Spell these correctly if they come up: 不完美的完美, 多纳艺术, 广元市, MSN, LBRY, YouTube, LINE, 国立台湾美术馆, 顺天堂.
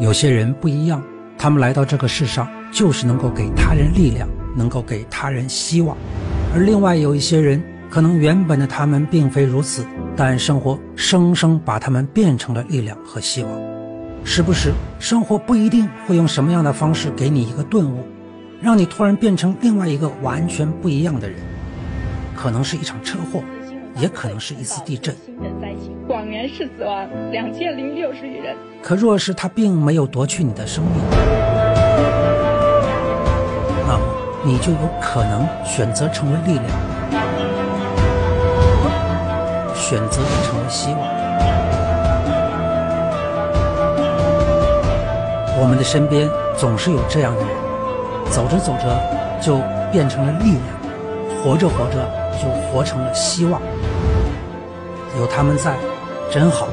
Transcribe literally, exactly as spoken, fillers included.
有些人不一样，他们来到这个世上就是能够给他人力量，能够给他人希望。而另外有一些人，可能原本的他们并非如此，但生活生生把他们变成了力量和希望。时不时，生活不一定会用什么样的方式给你一个顿悟，让你突然变成另外一个完全不一样的人。可能是一场车祸，也可能是一次地震。广元市死亡两千零六十余人。可若是他并没有夺去你的生命，那么你就有可能选择成为力量，选择成为希望。我们的身边总是有这样的人，走着走着就变成了力量，活着活着就活成了希望。有他们在，真好。